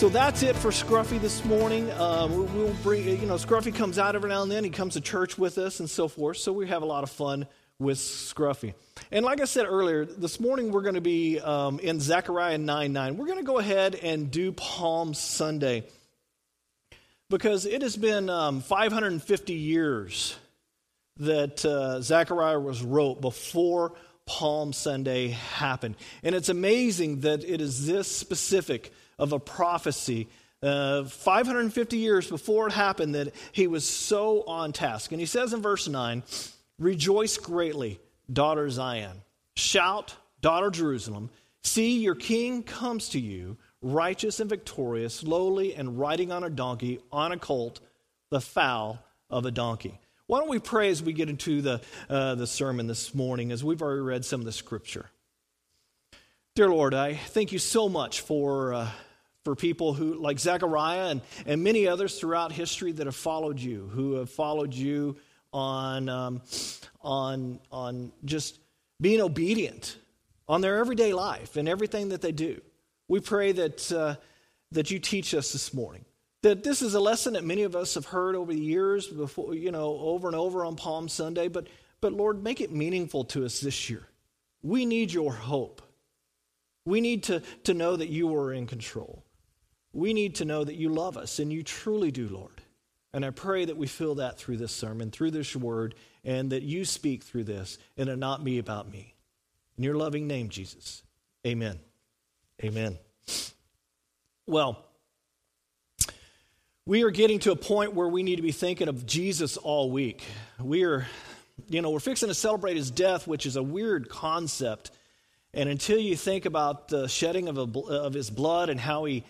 So that's it for Scruffy this morning. We'll bring, Scruffy comes out every now and then. He comes to church with us and so forth. So we have a lot of fun with Scruffy. And like I said earlier, this morning we're going to be in Zechariah 9:9. We're going to go ahead and do Palm Sunday, because it has been 550 years that Zechariah was wrote before Palm Sunday happened. And it's amazing that it is this specific of a prophecy, 550 years before it happened, that he was so on task. And he says in verse 9, "Rejoice greatly, daughter Zion. Shout, daughter Jerusalem. See, your king comes to you, righteous and victorious, lowly and riding on a donkey, on a colt, the foal of a donkey." Why don't we pray as we get into the sermon this morning, as we've already read some of the scripture. Dear Lord, I thank you so much for people who, like Zechariah and many others throughout history that have followed you, who have followed you on just being obedient on their everyday life and everything that they do. We pray that you teach us this morning, that this is a lesson that many of us have heard over the years, before, over and over on Palm Sunday. But Lord, make it meaningful to us this year. We need your hope. We need to know that you are in control. We need to know that you love us, and you truly do, Lord. And I pray that we feel that through this sermon, through this word, and that you speak through this, and it not be about me. In your loving name, Jesus, amen. Amen. Well, we are getting to a point where we need to be thinking of Jesus all week. We're fixing to celebrate his death, which is a weird concept. And until you think about the shedding of his blood and how he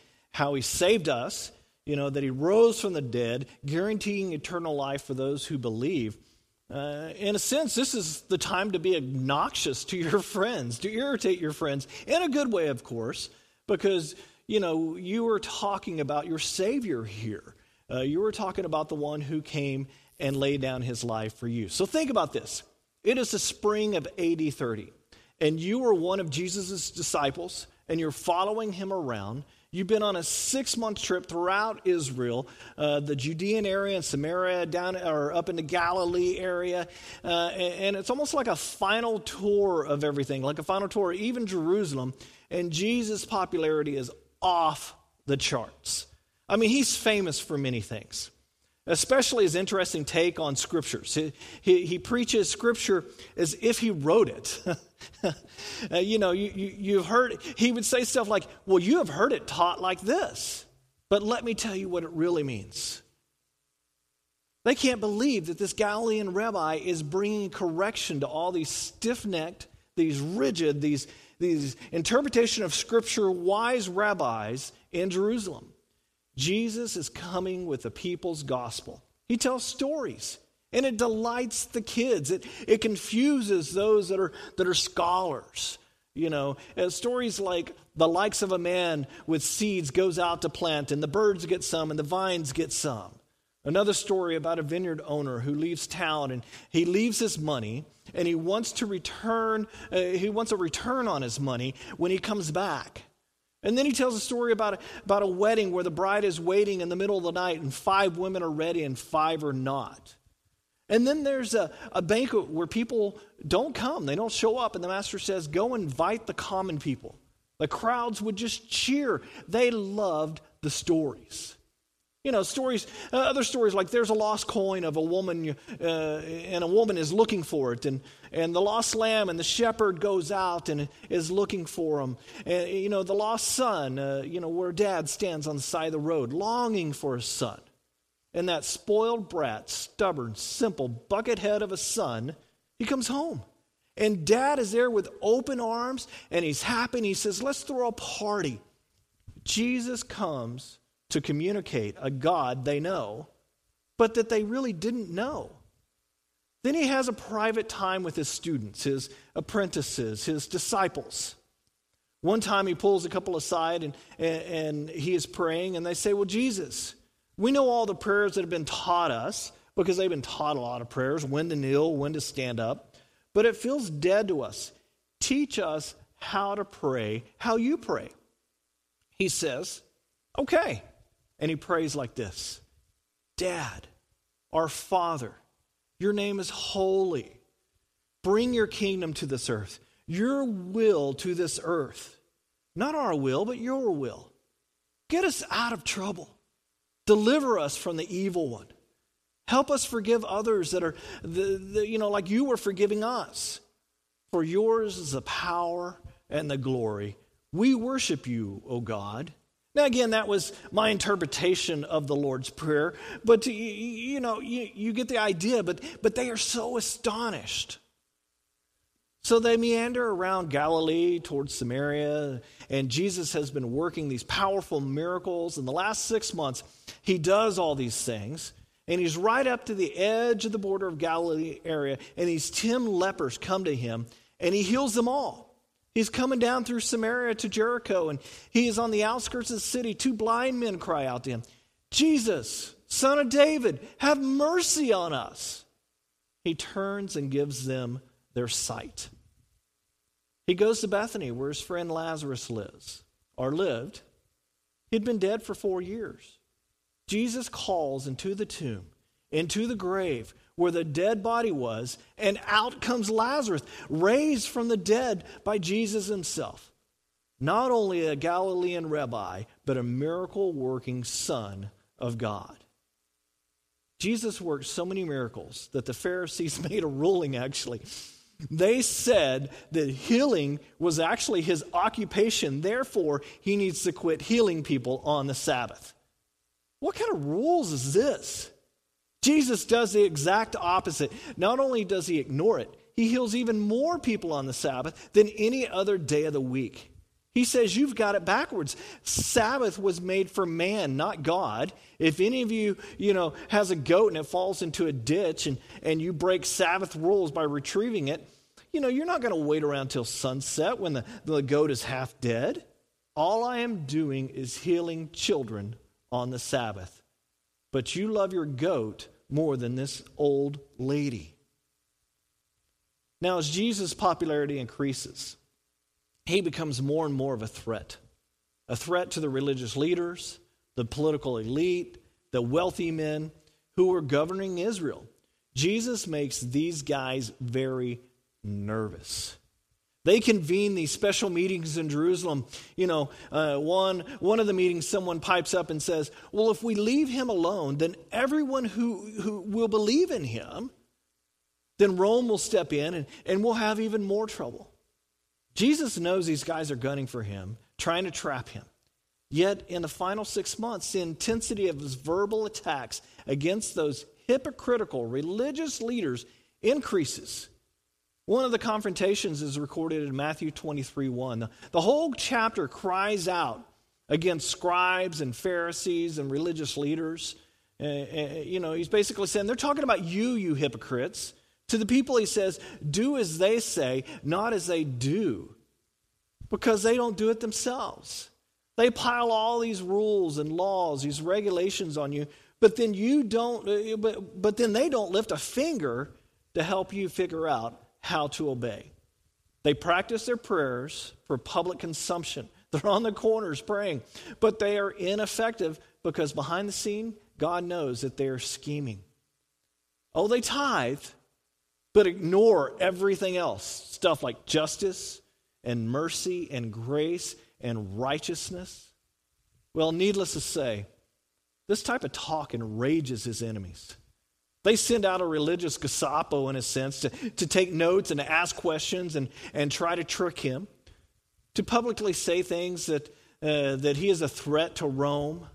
saved us, that he rose from the dead, guaranteeing eternal life for those who believe. In a sense, this is the time to be obnoxious to your friends, to irritate your friends, in a good way, of course, because, you were talking about your Savior here. You were talking about the one who came and laid down his life for you. So think about this. It is the spring of AD 30, and you are one of Jesus' disciples, and you're following him around. You've been on a 6-month trip throughout Israel, the Judean area and Samaria, down or up in the Galilee area, and it's almost like a final tour of everything, like a final tour, even Jerusalem. And Jesus' popularity is off the charts. I mean, he's famous for many things, especially his interesting take on scriptures. He preaches scripture as if he wrote it. You've heard, he would say stuff like, "Well, you have heard it taught like this, but let me tell you what it really means." They can't believe that this Galilean rabbi is bringing correction to all these stiff-necked, these rigid, these interpretation of scripture wise rabbis in Jerusalem. Jesus is coming with the people's gospel. He tells stories, and it delights the kids. It confuses those that are scholars. Stories like the likes of a man with seeds goes out to plant, and the birds get some, and the vines get some. Another story about a vineyard owner who leaves town, and he leaves his money, and he wants to return. He wants a return on his money when he comes back. And then he tells a story about a wedding where the bride is waiting in the middle of the night, and 5 women are ready and 5 are not. And then there's a banquet where people don't come. They don't show up. And the master says, "Go invite the common people." The crowds would just cheer. They loved the stories. Other stories like there's a lost coin of a woman, and a woman is looking for it, and the lost lamb, and the shepherd goes out and is looking for him. And, the lost son, where dad stands on the side of the road, longing for his son. And that spoiled brat, stubborn, simple, buckethead of a son, he comes home. And dad is there with open arms, and he's happy, and he says, "Let's throw a party." Jesus comes to communicate a God they know, but that they really didn't know. Then he has a private time with his students, his apprentices, his disciples. One time he pulls a couple aside, and he is praying, and they say, "Well, Jesus, we know all the prayers that have been taught us," because they've been taught a lot of prayers, when to kneel, when to stand up, "but it feels dead to us. Teach us how to pray, how you pray." He says, Okay. And he prays like this: Dad, our Father, your name is holy. Bring your kingdom to this earth, your will to this earth. Not our will, but your will. Get us out of trouble. Deliver us from the evil one. Help us forgive others that are, like you were forgiving us. For yours is the power and the glory. We worship you, O God. Now, again, that was my interpretation of the Lord's Prayer. But, you get the idea. But they are so astonished. So they meander around Galilee towards Samaria, and Jesus has been working these powerful miracles. In the last 6 months, he does all these things, and he's right up to the edge of the border of Galilee area, and these 10 lepers come to him, and he heals them all. He's coming down through Samaria to Jericho, and he is on the outskirts of the city. 2 blind men cry out to him, "Jesus, Son of David, have mercy on us." He turns and gives them their sight. He goes to Bethany, where his friend Lazarus lived. He'd been dead for 4 years. Jesus calls into the tomb, into the grave where the dead body was, and out comes Lazarus, raised from the dead by Jesus himself. Not only a Galilean rabbi, but a miracle-working Son of God. Jesus worked so many miracles that the Pharisees made a ruling, actually. They said that healing was actually his occupation. Therefore, he needs to quit healing people on the Sabbath. What kind of rules is this? Jesus does the exact opposite. Not only does he ignore it, he heals even more people on the Sabbath than any other day of the week. He says, you've got it backwards. Sabbath was made for man, not God. If any of you, has a goat and it falls into a ditch and you break Sabbath rules by retrieving it, you're not going to wait around till sunset when the goat is half dead. All I am doing is healing children on the Sabbath. But you love your goat more than this old lady. Now, as Jesus' popularity increases, he becomes more and more of a threat to the religious leaders, the political elite, the wealthy men who were governing Israel. Jesus makes these guys very nervous. They convene these special meetings in Jerusalem. One of the meetings, someone pipes up and says, well, if we leave him alone, then everyone who will believe in him, then Rome will step in and we'll have even more trouble. Jesus knows these guys are gunning for him, trying to trap him. Yet in the final 6 months, the intensity of his verbal attacks against those hypocritical religious leaders increases. One of the confrontations is recorded in Matthew 23:1. The whole chapter cries out against scribes and Pharisees and religious leaders. He's basically saying, they're talking about you hypocrites. To the people, he says, do as they say, not as they do, because they don't do it themselves. They pile all these rules and laws, these regulations on you, but then they don't lift a finger to help you figure out how to obey. They practice their prayers for public consumption. They're on the corners praying, but they are ineffective because behind the scene, God knows that they are scheming. Oh, they tithe, but ignore everything else, stuff like justice and mercy and grace and righteousness. Well, needless to say, this type of talk enrages his enemies. They send out a religious Gestapo, in a sense, to take notes and to ask questions and try to trick him, to publicly say things that he is a threat to Rome.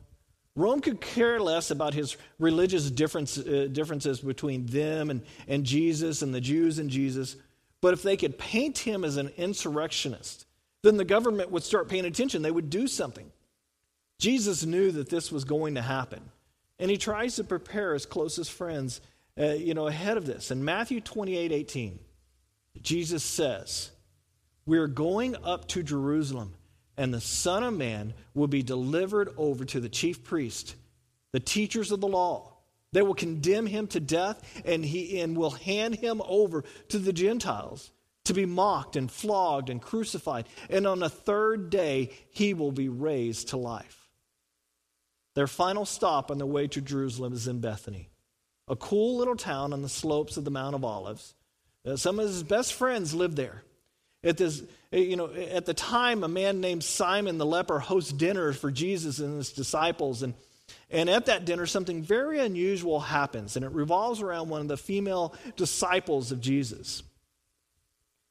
Rome could care less about his religious differences between them and Jesus and the Jews and Jesus. But if they could paint him as an insurrectionist, then the government would start paying attention. They would do something. Jesus knew that this was going to happen. And he tries to prepare his closest friends ahead of this. In Matthew 28:18, Jesus says, we're going up to Jerusalem, and the Son of Man will be delivered over to the chief priests, the teachers of the law. They will condemn him to death, and will hand him over to the Gentiles to be mocked and flogged and crucified. And on the 3rd day, he will be raised to life. Their final stop on their way to Jerusalem is in Bethany, a cool little town on the slopes of the Mount of Olives. Some of his best friends lived there. At the time, a man named Simon the leper hosts dinners for Jesus and his disciples. And at that dinner, something very unusual happens, and it revolves around one of the female disciples of Jesus.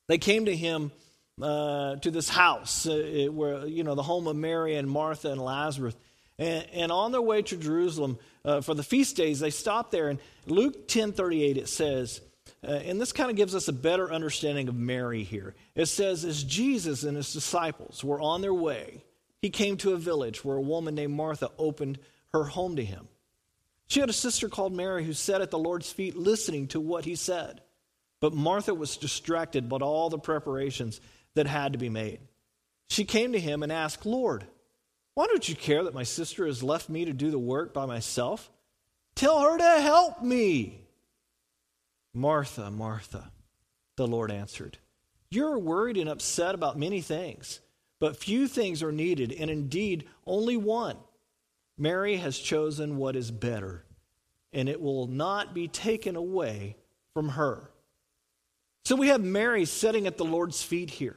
They came to him to this house, where the home of Mary and Martha and Lazarus. And on their way to Jerusalem for the feast days, they stopped there. And Luke 10:38, it says, and this kind of gives us a better understanding of Mary here. It says, as Jesus and his disciples were on their way, he came to a village where a woman named Martha opened her home to him. She had a sister called Mary who sat at the Lord's feet listening to what he said. But Martha was distracted by all the preparations that had to be made. She came to him and asked, Lord, why don't you care that my sister has left me to do the work by myself? Tell her to help me. Martha, Martha, the Lord answered, you're worried and upset about many things, but few things are needed, and indeed only one. Mary has chosen what is better, and it will not be taken away from her. So we have Mary sitting at the Lord's feet here.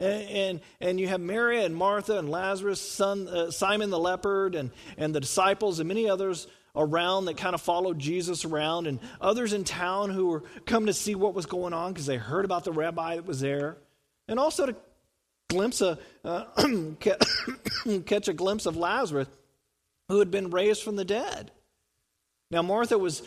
And you have Mary and Martha and Lazarus, Simon the leper, and the disciples and many others around that kind of followed Jesus around, and others in town who were come to see what was going on because they heard about the rabbi that was there, and also to catch a glimpse of Lazarus, who had been raised from the dead. Now, Martha was,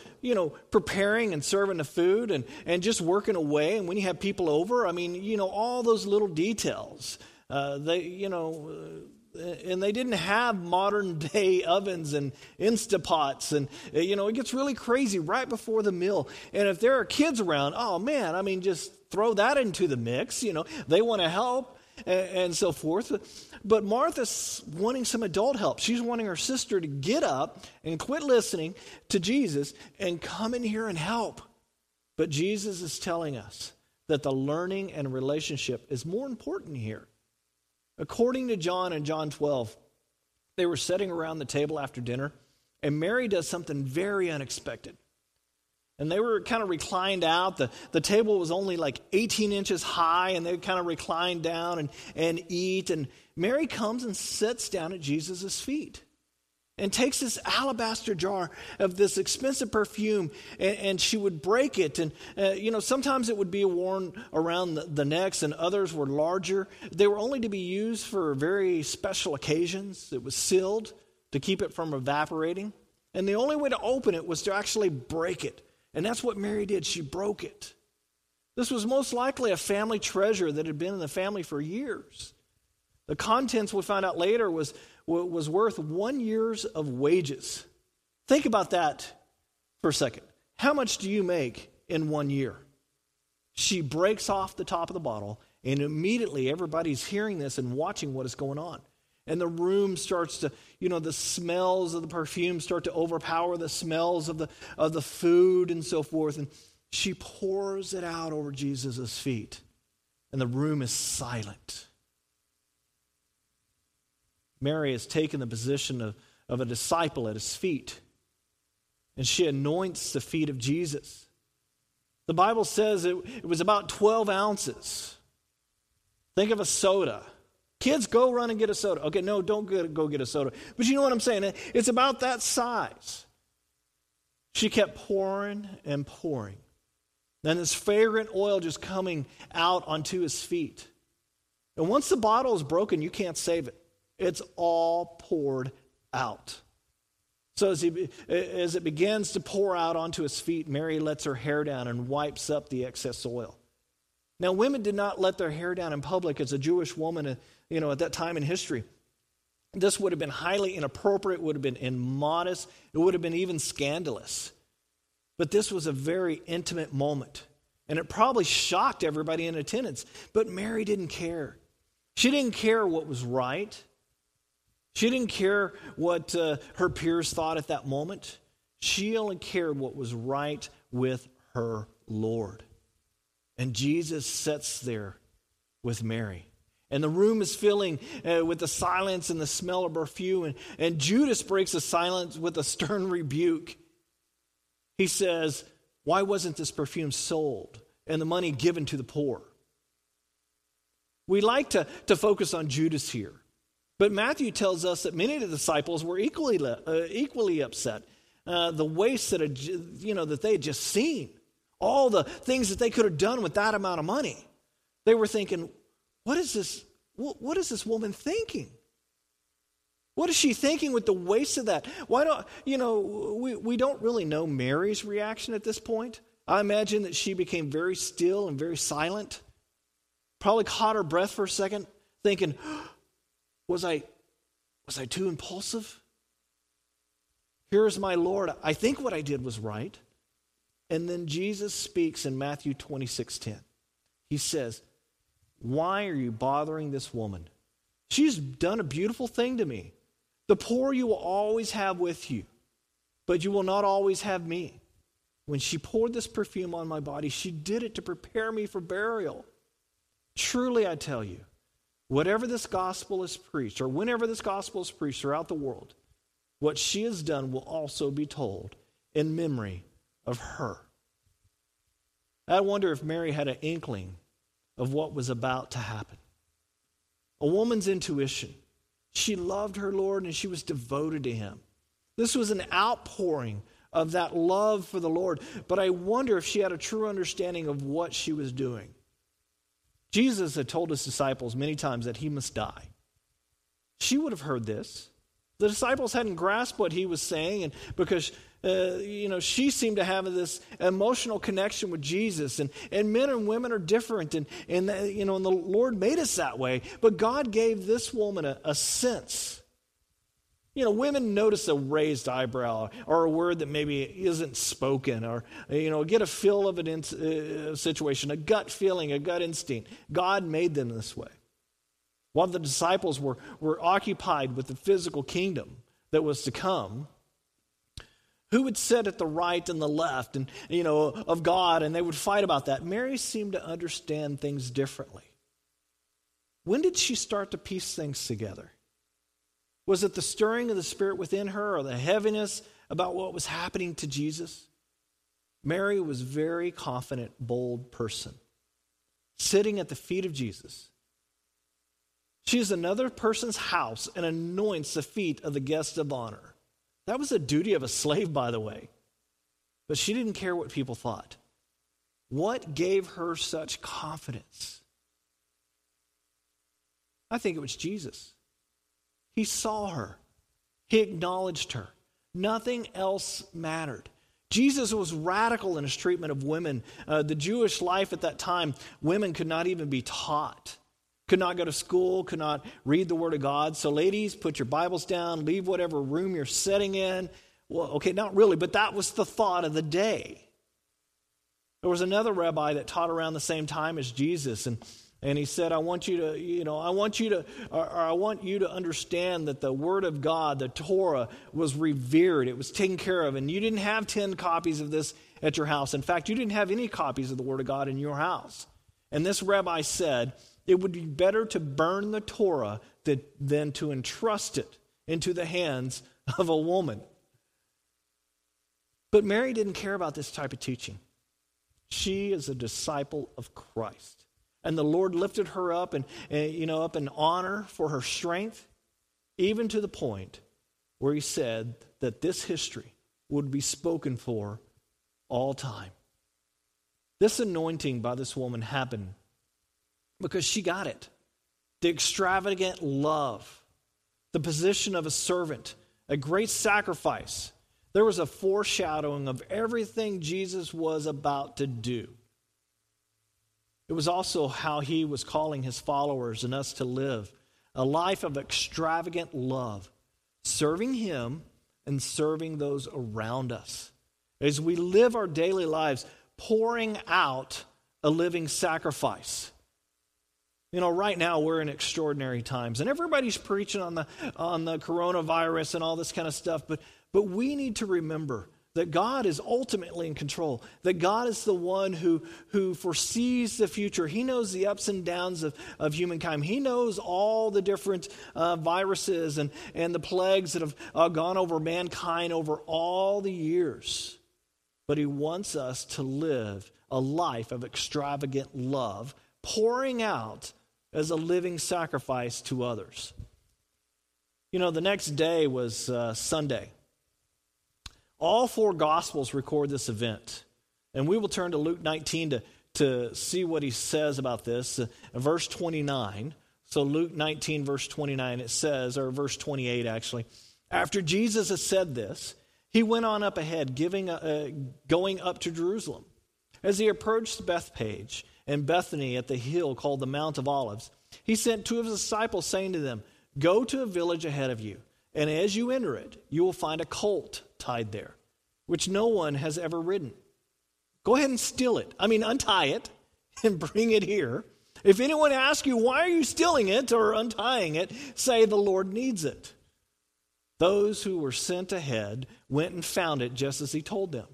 preparing and serving the food and just working away. And when you have people over, all those little details. And they didn't have modern-day ovens and Instapots. And, it gets really crazy right before the meal. And if there are kids around, just throw that into the mix. They want to help and so forth. But Martha's wanting some adult help. She's wanting her sister to get up and quit listening to Jesus and come in here and help. But Jesus is telling us that the learning and relationship is more important here. According to John and John 12, they were sitting around the table after dinner, and Mary does something very unexpected. And they were kind of reclined out. The table was only like 18 inches high, and they kind of reclined down and eat. And Mary comes and sits down at Jesus' feet and takes this alabaster jar of this expensive perfume, and she would break it. And, sometimes it would be worn around the necks, and others were larger. They were only to be used for very special occasions. It was sealed to keep it from evaporating. And the only way to open it was to actually break it. And that's what Mary did. She broke it. This was most likely a family treasure that had been in the family for years. The contents, we found out later, was worth 1 year's of wages. Think about that for a second. How much do you make in 1 year? She breaks off the top of the bottle, and immediately everybody's hearing this and watching what is going on. And the room starts to, the smells of the perfume start to overpower the smells of the food and so forth. And she pours it out over Jesus' feet. And the room is silent. Mary has taken the position of a disciple at his feet. And she anoints the feet of Jesus. The Bible says it was about 12 ounces. Think of a soda. Kids, go run and get a soda. Okay, no, don't go get a soda. But you know what I'm saying? It's about that size. She kept pouring and pouring. Then this fragrant oil just coming out onto his feet. And once the bottle is broken, you can't save it. It's all poured out. So as it begins to pour out onto his feet, Mary lets her hair down and wipes up the excess oil. Now, women did not let their hair down in public as a Jewish woman, at that time in history. This would have been highly inappropriate, would have been immodest, it would have been even scandalous. But this was a very intimate moment, and it probably shocked everybody in attendance. But Mary didn't care. She didn't care what was right. She didn't care what her peers thought at that moment. She only cared what was right with her Lord. And Jesus sits there with Mary. And the room is filling with the silence and the smell of perfume. And Judas breaks the silence with a stern rebuke. He says, why wasn't this perfume sold and the money given to the poor? We like to focus on Judas here. But Matthew tells us that many of the disciples were equally upset. The waste that they had just seen. All the things that they could have done with that amount of money. They were thinking, What is this woman thinking? What is she thinking with the waste of that? We don't really know Mary's reaction at this point. I imagine that she became very still and very silent. Probably caught her breath for a second, thinking, was I too impulsive? Here is my Lord. I think what I did was right. And then Jesus speaks in Matthew 26:10. He says, why are you bothering this woman? She's done a beautiful thing to me. The poor you will always have with you, but you will not always have me. When she poured this perfume on my body, she did it to prepare me for burial. Truly, I tell you, whenever this gospel is preached throughout the world, what she has done will also be told in memory of her. I wonder if Mary had an inkling of what was about to happen. A woman's intuition. She loved her Lord and she was devoted to him. This was an outpouring of that love for the Lord, but I wonder if she had a true understanding of what she was doing. Jesus had told his disciples many times that he must die. She would have heard this. The disciples hadn't grasped what he was saying, and because she seemed to have this emotional connection with Jesus, and men and women are different, and the Lord made us that way. But God gave this woman a sense. Women notice a raised eyebrow or a word that maybe isn't spoken, or get a feel of a situation, a gut feeling, a gut instinct. God made them this way. While the disciples were occupied with the physical kingdom that was to come. Who would sit at the right and the left of God, and they would fight about that. Mary seemed to understand things differently. When did she start to piece things together? Was it the stirring of the Spirit within her or the heaviness about what was happening to Jesus? Mary was a very confident, bold person, sitting at the feet of Jesus. She is another person's house and anoints the feet of the guest of honor. That was the duty of a slave, by the way. But she didn't care what people thought. What gave her such confidence? I think it was Jesus. He saw her. He acknowledged her. Nothing else mattered. Jesus was radical in his treatment of women. The Jewish life at that time, women could not even be taught. Could not go to school, could not read the Word of God. So ladies, put your Bibles down, leave whatever room you're sitting in. Well, okay, not really, but that was the thought of the day. There was another rabbi that taught around the same time as Jesus, and he said, I want you to understand that the Word of God, the Torah, was revered. It was taken care of, and you didn't have 10 copies of this at your house. In fact, you didn't have any copies of the Word of God in your house. And this rabbi said, it would be better to burn the Torah than to entrust it into the hands of a woman. But Mary didn't care about this type of teaching. She is a disciple of Christ. And the Lord lifted her up up in honor for her strength, even to the point where he said that this history would be spoken for all time. This anointing by this woman happened because she got it. The extravagant love, the position of a servant, a great sacrifice. There was a foreshadowing of everything Jesus was about to do. It was also how he was calling his followers and us to live a life of extravagant love, serving him and serving those around us. As we live our daily lives, pouring out a living sacrifice. Right now we're in extraordinary times, and everybody's preaching on the coronavirus and all this kind of stuff, but we need to remember that God is ultimately in control, that God is the one who foresees the future. He knows the ups and downs of humankind. He knows all the different viruses and the plagues that have gone over mankind over all the years. But he wants us to live a life of extravagant love, pouring out as a living sacrifice to others. You know, the next day was Sunday. All four Gospels record this event. And we will turn to Luke 19 to see what he says about this. Verse 29. So Luke 19, verse 29, it says, or verse 28 actually. After Jesus had said this, he went on up ahead, going up to Jerusalem. As he approached Bethpage and Bethany at the hill called the Mount of Olives, he sent two of his disciples, saying to them, "Go to a village ahead of you, and as you enter it, you will find a colt tied there, which no one has ever ridden. Go ahead and untie it and bring it here. If anyone asks you, why are you stealing it or untying it, say the Lord needs it." Those who were sent ahead went and found it just as he told them.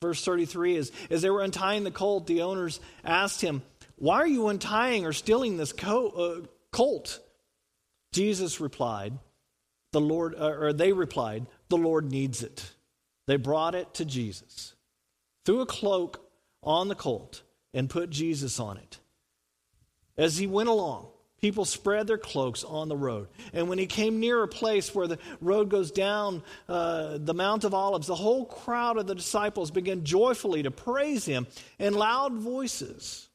Verse 33 is, as they were untying the colt, the owners asked him, "Why are you untying or stealing this colt? Jesus replied, they replied, "The Lord needs it." They brought it to Jesus, threw a cloak on the colt, and put Jesus on it. As he went along, people spread their cloaks on the road. And when he came near a place where the road goes down the Mount of Olives, the whole crowd of the disciples began joyfully to praise him in loud voices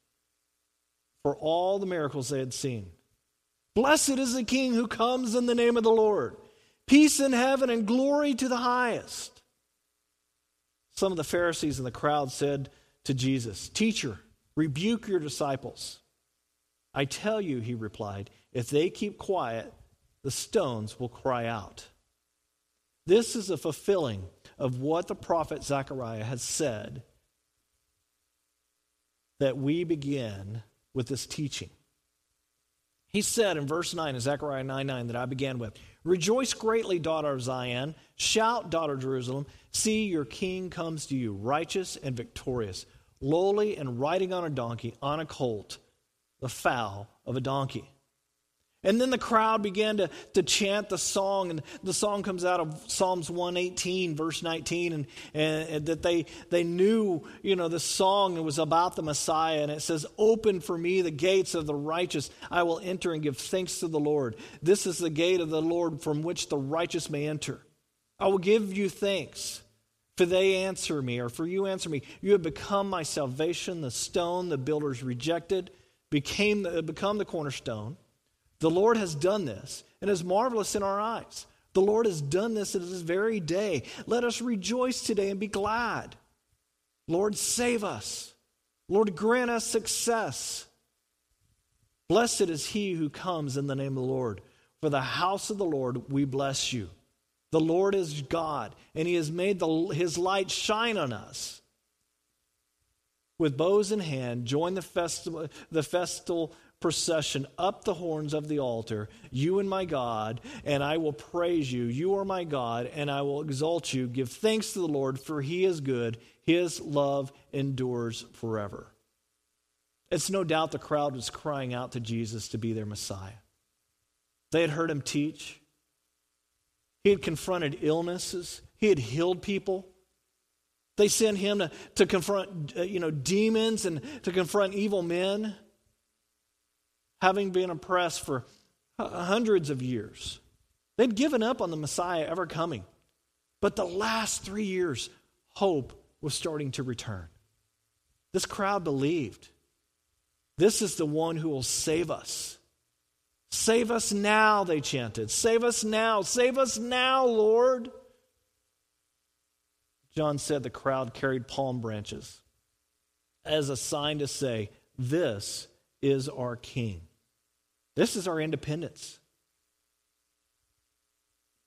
for all the miracles they had seen. "Blessed is the King who comes in the name of the Lord. Peace in heaven and glory to the highest." Some of the Pharisees in the crowd said to Jesus, "Teacher, rebuke your disciples." "I tell you," he replied, "if they keep quiet, the stones will cry out." This is a fulfilling of what the prophet Zechariah has said, that we begin with this teaching. He said in verse 9 in Zechariah 9:9 that I began with, "Rejoice greatly, daughter of Zion. Shout, daughter Jerusalem. See, your king comes to you, righteous and victorious, lowly and riding on a donkey, on a colt, the foal of a donkey." And then the crowd began to chant the song, and the song comes out of Psalms 118, verse 19, and that they knew, the song, it was about the Messiah, and it says, "Open for me the gates of the righteous. I will enter and give thanks to the Lord. This is the gate of the Lord from which the righteous may enter. I will give you thanks, for you answer me. You have become my salvation, the stone the builders rejected, become the cornerstone. The Lord has done this, and is marvelous in our eyes. The Lord has done this at this very day. Let us rejoice today and be glad. Lord, save us. Lord, grant us success. Blessed is he who comes in the name of the Lord. For the house of the Lord we bless you. The Lord is God, and he has made his light shine on us." With bows in hand, join the festal procession up the horns of the altar. You and my God, and I will praise you. You are my God, and I will exalt you. Give thanks to the Lord, for he is good. His love endures forever. It's no doubt the crowd was crying out to Jesus to be their Messiah. They had heard him teach. He had confronted illnesses. He had healed people. They sent him to confront demons and to confront evil men, having been oppressed for hundreds of years. They'd given up on the Messiah ever coming. But the last 3 years, hope was starting to return. This crowd believed. This is the one who will save us. "Save us now," they chanted. Save us now, Lord." John said the crowd carried palm branches as a sign to say, "This is our King. This is our independence."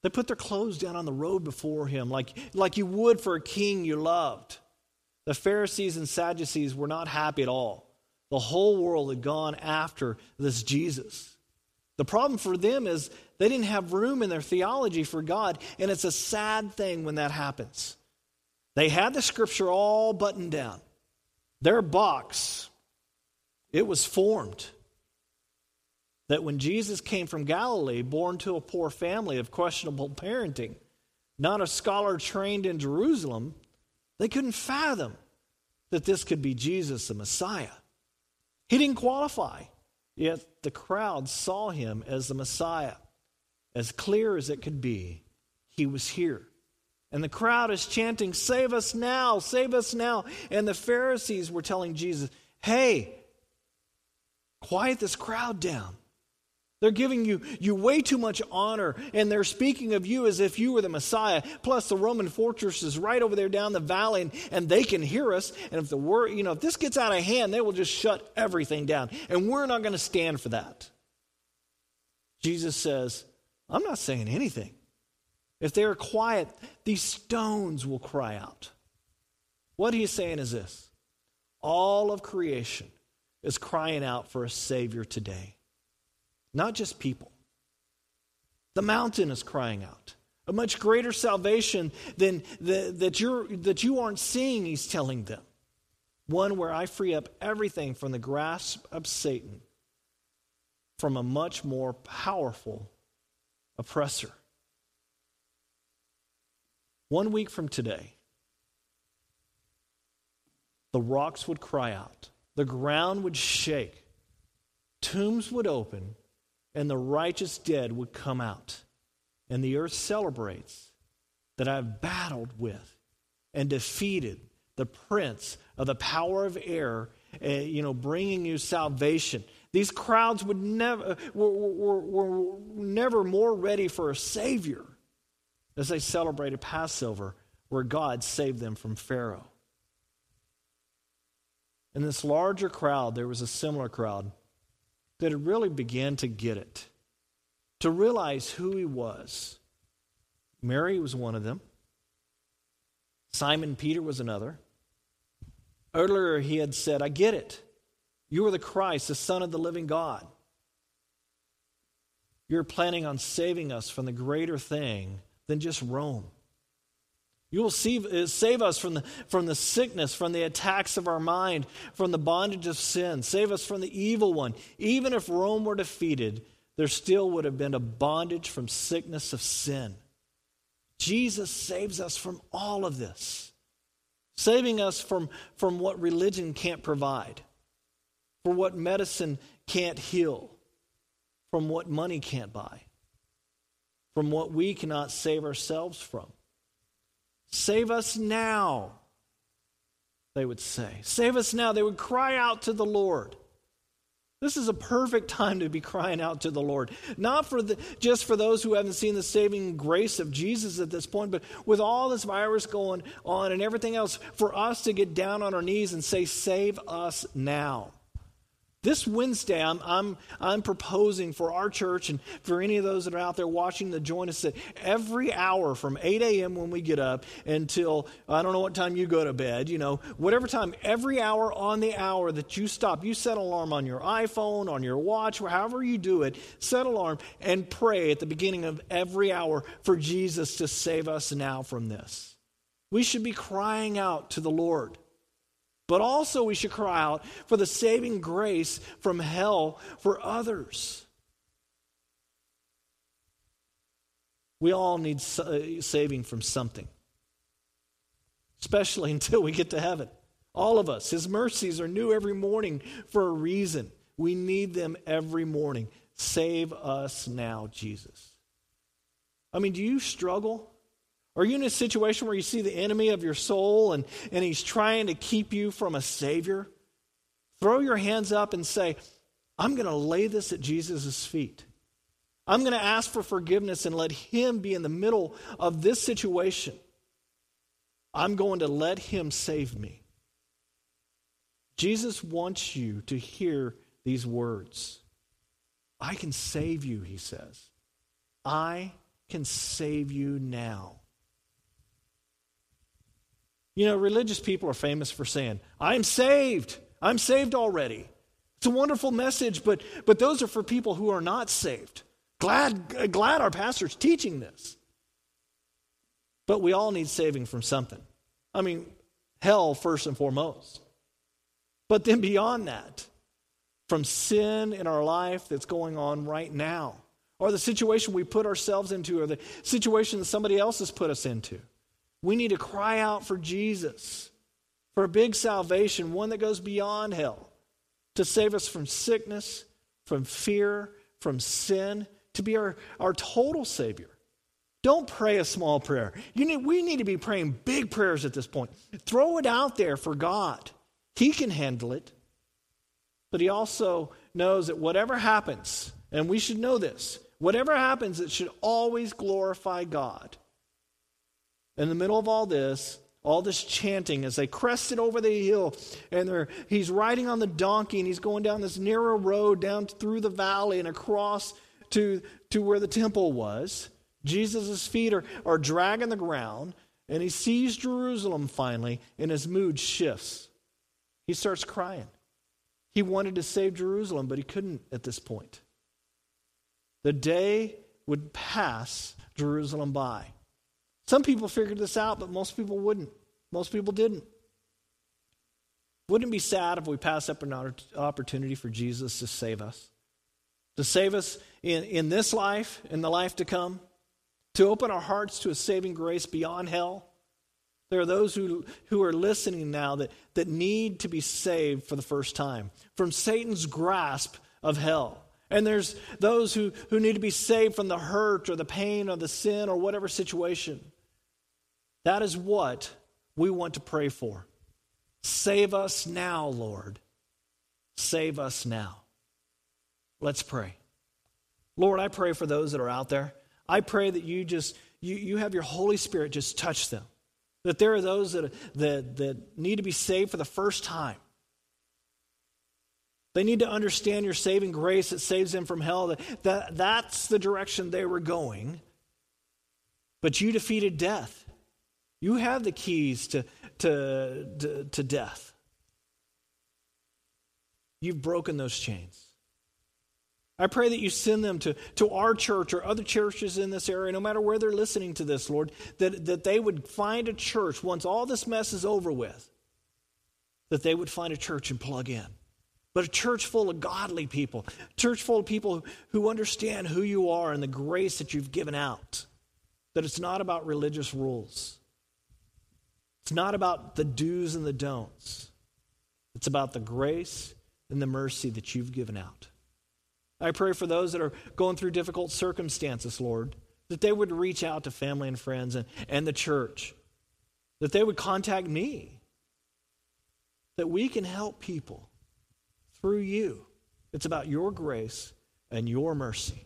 They put their clothes down on the road before him like you would for a king you loved. The Pharisees and Sadducees were not happy at all. The whole world had gone after this Jesus. The problem for them is they didn't have room in their theology for God, and it's a sad thing when that happens. They had the scripture all buttoned down. Their box, it was formed that when Jesus came from Galilee, born to a poor family of questionable parenting, not a scholar trained in Jerusalem, they couldn't fathom that this could be Jesus, the Messiah. He didn't qualify, yet the crowd saw him as the Messiah. As clear as it could be, he was here. And the crowd is chanting, "Save us now, save us now." And the Pharisees were telling Jesus, "Hey, quiet this crowd down. They're giving you way too much honor, and they're speaking of you as if you were the Messiah. Plus, the Roman fortress is right over there down the valley, and they can hear us. And if the word, if this gets out of hand, they will just shut everything down, and we're not going to stand for that." Jesus says, "I'm not saying anything. If they are quiet, these stones will cry out." What he's saying is this: all of creation is crying out for a Savior today. Not just people. The mountain is crying out. A much greater salvation than that you aren't seeing, he's telling them. One where I free up everything from the grasp of Satan, from a much more powerful oppressor. 1 week from today, the rocks would cry out. The ground would shake. Tombs would open. And the righteous dead would come out. And the earth celebrates that I've battled with and defeated the prince of the power of air, bringing you salvation. These crowds would were never more ready for a Savior as they celebrated Passover, where God saved them from Pharaoh. In this larger crowd, there was a similar crowd that had really began to get it, to realize who he was. Mary was one of them. Simon Peter was another. Earlier he had said, "I get it. You are the Christ, the Son of the living God. You're planning on saving us from the greater thing than just Rome. You will save us from the sickness, from the attacks of our mind, from the bondage of sin. Save us from the evil one." Even if Rome were defeated, there still would have been a bondage from sickness of sin. Jesus saves us from all of this, saving us from what religion can't provide, from what medicine can't heal, from what money can't buy, from what we cannot save ourselves from. "Save us now," they would say. Save us now. They would cry out to the Lord. This is a perfect time to be crying out to the Lord. Not just for those who haven't seen the saving grace of Jesus at this point, but with all this virus going on and everything else, for us to get down on our knees and say, "Save us now." This Wednesday, I'm proposing for our church and for any of those that are out there watching to join us, that every hour from 8 a.m. when we get up until, I don't know what time you go to bed, whatever time, every hour on the hour that you stop, you set an alarm on your iPhone, on your watch, however you do it, set alarm and pray at the beginning of every hour for Jesus to save us now from this. We should be crying out to the Lord. But also we should cry out for the saving grace from hell for others. We all need saving from something, especially until we get to heaven. All of us. His mercies are new every morning for a reason. We need them every morning. Save us now, Jesus. Do you struggle? Are you in a situation where you see the enemy of your soul and he's trying to keep you from a Savior? Throw your hands up and say, "I'm going to lay this at Jesus' feet. I'm going to ask for forgiveness and let him be in the middle of this situation. I'm going to let him save me." Jesus wants you to hear these words. "I can save you," he says. "I can save you now." Religious people are famous for saying, "I'm saved. I'm saved already." It's a wonderful message, but those are for people who are not saved. Glad our pastor's teaching this. But we all need saving from something. I mean, hell first and foremost. But then beyond that, from sin in our life that's going on right now, or the situation we put ourselves into, or the situation that somebody else has put us into. We need to cry out for Jesus, for a big salvation, one that goes beyond hell, to save us from sickness, from fear, from sin, to be our total Savior. Don't pray a small prayer. We need to be praying big prayers at this point. Throw it out there for God. He can handle it. But he also knows that whatever happens, and we should know this, whatever happens, it should always glorify God. In the middle of all this chanting as they crested over the hill, and he's riding on the donkey, and he's going down this narrow road, down through the valley and across to where the temple was. Jesus' feet are dragging the ground, and he sees Jerusalem finally, and his mood shifts. He starts crying. He wanted to save Jerusalem, but he couldn't at this point. The day would pass Jerusalem by. Some people figured this out, but most people wouldn't. Most people didn't. Wouldn't it be sad if we passed up an opportunity for Jesus to save us in this life, in the life to come, to open our hearts to a saving grace beyond hell? There are those who are listening now that need to be saved for the first time from Satan's grasp of hell. And there's those who need to be saved from the hurt or the pain or the sin or whatever situation. That is what we want to pray for. Save us now, Lord. Save us now. Let's pray. Lord, I pray for those that are out there. I pray that you have your Holy Spirit just touch them. That there are those that need to be saved for the first time. They need to understand your saving grace that saves them from hell. That's the direction they were going. But you defeated death. You have the keys to death. You've broken those chains. I pray that you send them to our church or other churches in this area, no matter where they're listening to this, Lord, that they would find a church once all this mess is over with, that they would find a church and plug in. But a church full of godly people, a church full of people who understand who you are and the grace that you've given out, that it's not about religious rules. It's not about the do's and the don'ts. It's about the grace and the mercy that you've given out. I pray for those that are going through difficult circumstances, Lord, that they would reach out to family and friends and the church, that they would contact me, that we can help people. Through you, it's about your grace and your mercy.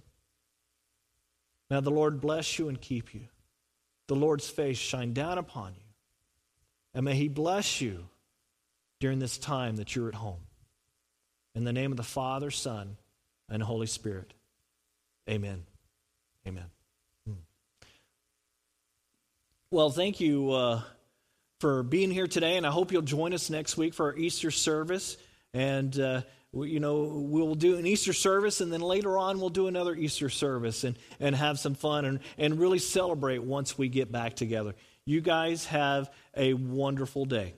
Now the Lord bless you and keep you. The Lord's face shine down upon you. And may he bless you during this time that you're at home. In the name of the Father, Son, and Holy Spirit. Amen. Amen. Well, thank you for being here today, and I hope you'll join us next week for our Easter service. And, we'll do an Easter service, and then later on we'll do another Easter service and have some fun and really celebrate once we get back together. You guys have a wonderful day.